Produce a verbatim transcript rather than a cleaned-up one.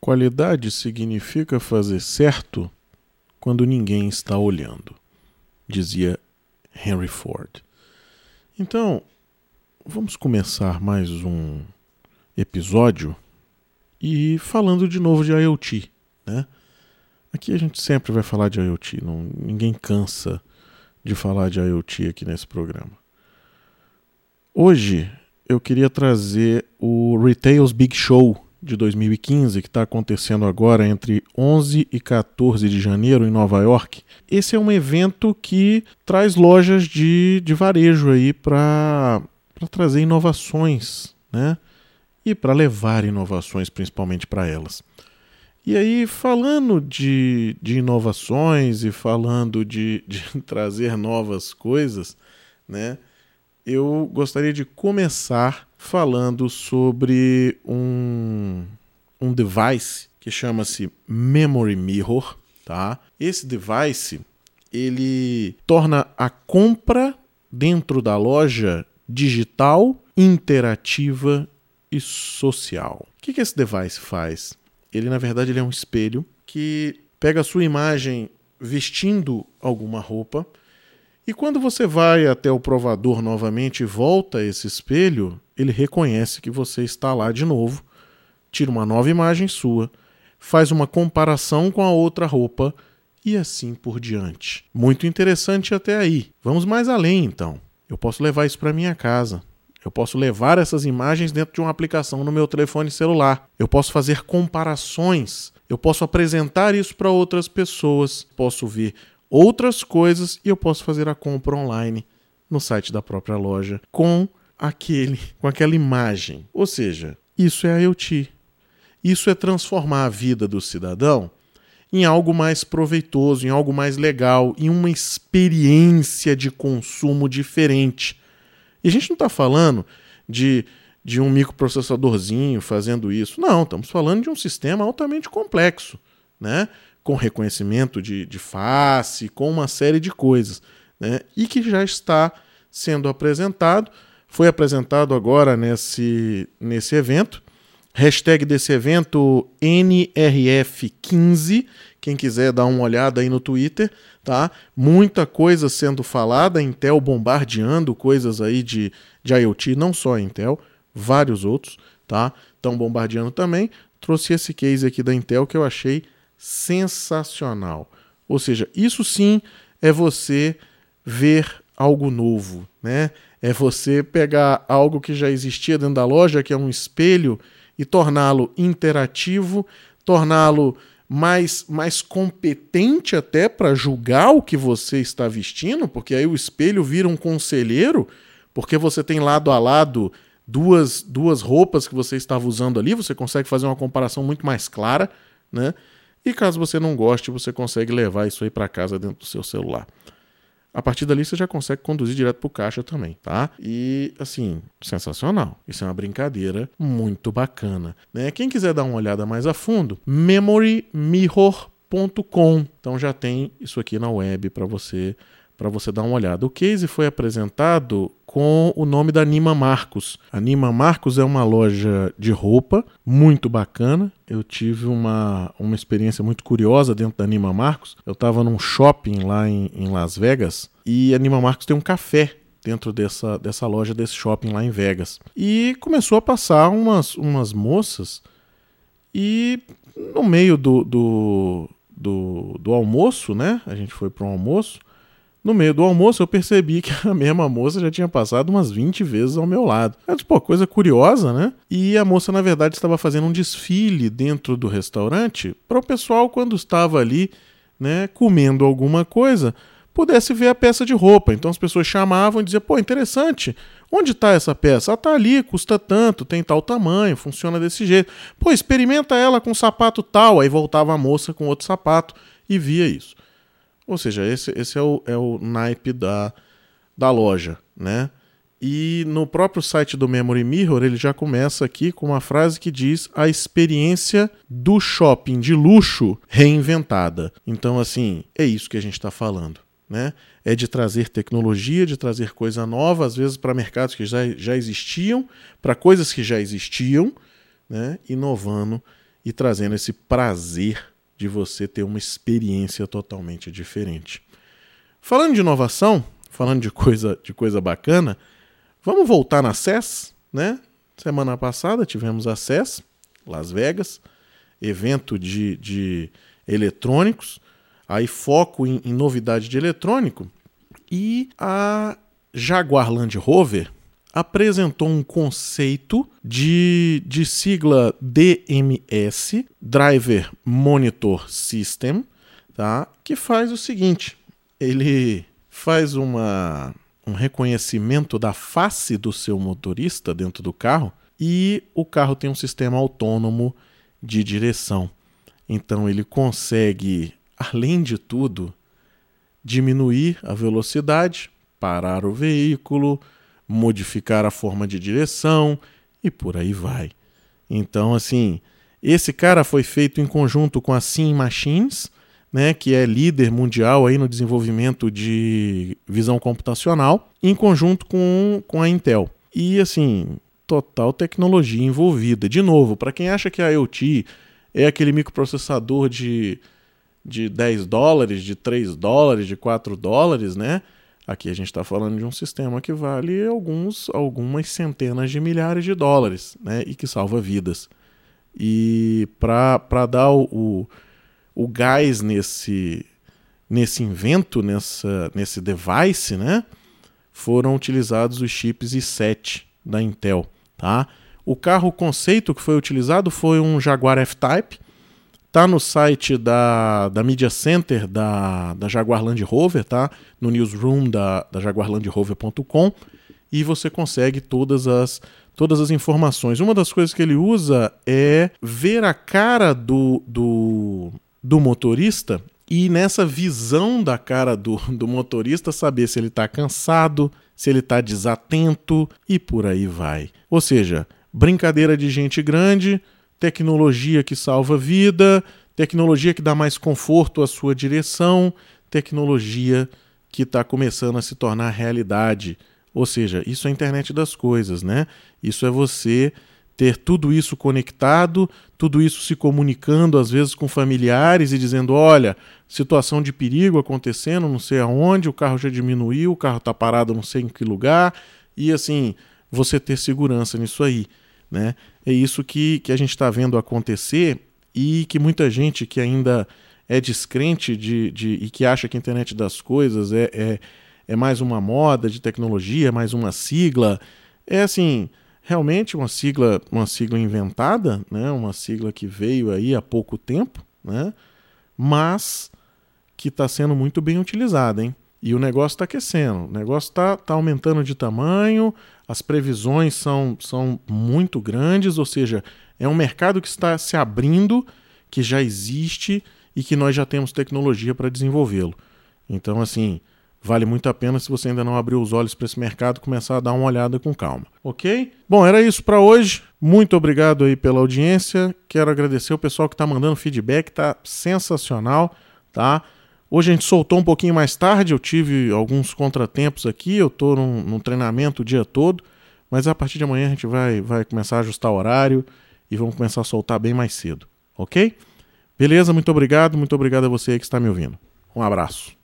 Qualidade significa fazer certo quando ninguém está olhando, dizia Henry Ford. Então, vamos começar mais um episódio e falando de novo de I O T, né? Aqui a gente sempre vai falar de I O T, não, ninguém cansa de falar de I O T aqui nesse programa. Hoje eu queria trazer o Retails Big Show de dois mil e quinze, que está acontecendo agora entre onze e quatorze de janeiro em Nova York. Esse é um evento que traz lojas de, de varejo aí para trazer inovações, né? E para levar inovações principalmente para elas. E aí, falando de, de inovações e falando de, de trazer novas coisas, né? Eu gostaria de começar falando sobre um, um device que chama-se Memory Mirror, tá? Esse device, ele torna a compra dentro da loja digital, interativa e social. O que que esse device faz? Ele, na verdade, ele é um espelho que pega a sua imagem vestindo alguma roupa. E quando você vai até o provador novamente e volta a esse espelho, ele reconhece que você está lá de novo, tira uma nova imagem sua, faz uma comparação com a outra roupa e assim por diante. Muito interessante até aí. Vamos mais além, então. Eu posso levar isso para minha casa. Eu posso levar essas imagens dentro de uma aplicação no meu telefone celular. Eu posso fazer comparações. Eu posso apresentar isso para outras pessoas. Posso ver outras coisas e eu posso fazer a compra online no site da própria loja com aquele, com aquela imagem. Ou seja, isso é I O T. Isso é transformar a vida do cidadão em algo mais proveitoso, em algo mais legal, em uma experiência de consumo diferente. E a gente não está falando de, de um microprocessadorzinho fazendo isso. Não, estamos falando de um sistema altamente complexo, né? Com reconhecimento de, de face, com uma série de coisas, né? E que já está sendo apresentado, foi apresentado agora nesse, nesse evento. Hashtag desse evento N R F quinze, quem quiser dar uma olhada aí no Twitter, tá? Muita coisa sendo falada, Intel bombardeando coisas aí de, de I O T, não só Intel, vários outros, tá? Estão bombardeando também. Trouxe esse case aqui da Intel que eu achei sensacional. Ou seja, isso sim é você ver algo novo, né? É você pegar algo que já existia dentro da loja, que é um espelho, e torná-lo interativo, torná-lo mais, mais competente até para julgar o que você está vestindo, porque aí o espelho vira um conselheiro, porque você tem lado a lado duas, duas roupas que você estava usando ali, você consegue fazer uma comparação muito mais clara, né? E caso você não goste, você consegue levar isso aí para casa dentro do seu celular. A partir dali você já consegue conduzir direto para o caixa também, tá? E, assim, sensacional. Isso é uma brincadeira muito bacana, né? Quem quiser dar uma olhada mais a fundo, memory mirror ponto com. Então já tem isso aqui na web para você, para você dar uma olhada. O case foi apresentado com o nome da Anima Marcos. A Anima Marcos é uma loja de roupa muito bacana. Eu tive uma, uma experiência muito curiosa dentro da Anima Marcos. Eu estava num shopping lá em, em Las Vegas e a Anima Marcos tem um café dentro dessa, dessa loja, desse shopping lá em Vegas. E começou a passar umas, umas moças e no meio do, do, do, do almoço, né? A gente foi para um almoço. No meio do almoço eu percebi que a mesma moça já tinha passado umas vinte vezes ao meu lado. É tipo, coisa curiosa, né? E a moça, na verdade, estava fazendo um desfile dentro do restaurante para o pessoal, quando estava ali, né, comendo alguma coisa, pudesse ver a peça de roupa. Então as pessoas chamavam e diziam, pô, interessante, onde está essa peça? Ah, tá ali, custa tanto, tem tal tamanho, funciona desse jeito. Pô, experimenta ela com um sapato tal. Aí voltava a moça com outro sapato e via isso. Ou seja, esse, esse é, o, é o naipe da, da loja, né? E no próprio site do Memory Mirror, ele já começa aqui com uma frase que diz a experiência do shopping de luxo reinventada. Então, assim, é isso que a gente está falando, né? É de trazer tecnologia, de trazer coisa nova, às vezes para mercados que já, já existiam, para coisas que já existiam, né? Inovando e trazendo esse prazer de você ter uma experiência totalmente diferente. Falando de inovação, falando de coisa, de coisa bacana, vamos voltar na C E S, né? Semana passada tivemos a C E S, Las Vegas, evento de, de eletrônicos, aí foco em, em novidade de eletrônico, e a Jaguar Land Rover apresentou um conceito de, de sigla D M S, Driver Monitoring System, tá? Que faz o seguinte, ele faz uma... um reconhecimento da face do seu motorista dentro do carro e o carro tem um sistema autônomo de direção. Então ele consegue, além de tudo, diminuir a velocidade, parar o veículo, modificar a forma de direção e por aí vai. Então, assim, esse cara foi feito em conjunto com a Sim Machines, né, que é líder mundial aí no desenvolvimento de visão computacional, em conjunto com, com a Intel. E, assim, total tecnologia envolvida. De novo, para quem acha que a I O T é aquele microprocessador de, de dez dólares, de três dólares, de quatro dólares, né? Aqui a gente está falando de um sistema que vale alguns, algumas centenas de milhares de dólares, né? E que salva vidas. E para dar o... o o gás nesse, nesse invento, nessa, nesse device, né, foram utilizados os chips i sete da Intel. Tá? O carro conceito que foi utilizado foi um Jaguar F-Type. Está no site da, da Media Center da, da Jaguar Land Rover, tá? No newsroom da, da jaguar land rover ponto com, e você consegue todas as... todas as informações. Uma das coisas que ele usa é ver a cara do, do, do motorista e nessa visão da cara do, do motorista saber se ele está cansado, se ele está desatento e por aí vai. Ou seja, brincadeira de gente grande, tecnologia que salva vida, tecnologia que dá mais conforto à sua direção, tecnologia que está começando a se tornar realidade. Ou seja, isso é a internet das coisas, né? Isso é você ter tudo isso conectado, tudo isso se comunicando, às vezes, com familiares e dizendo, olha, situação de perigo acontecendo, não sei aonde, o carro já diminuiu, o carro está parado não sei em que lugar, e assim, você ter segurança nisso aí, né? É isso que, que a gente está vendo acontecer e que muita gente que ainda é descrente de, de, e que acha que a internet das coisas é... é é mais uma moda de tecnologia, mais uma sigla. É assim, realmente uma sigla, uma sigla inventada, né? Uma sigla que veio aí há pouco tempo, né? Mas que está sendo muito bem utilizada, hein? E o negócio está aquecendo, o negócio está tá aumentando de tamanho, as previsões são, são muito grandes, ou seja, é um mercado que está se abrindo, que já existe e que nós já temos tecnologia para desenvolvê-lo. Então, assim... vale muito a pena, se você ainda não abriu os olhos para esse mercado, começar a dar uma olhada com calma, ok? Bom, era isso para hoje. Muito obrigado aí pela audiência. Quero agradecer o pessoal que está mandando feedback, tá sensacional, tá? Hoje a gente soltou um pouquinho mais tarde, eu tive alguns contratempos aqui, eu estou num, num treinamento o dia todo, mas a partir de amanhã a gente vai, vai começar a ajustar o horário e vamos começar a soltar bem mais cedo, ok? Beleza, muito obrigado, muito obrigado a você aí que está me ouvindo. Um abraço.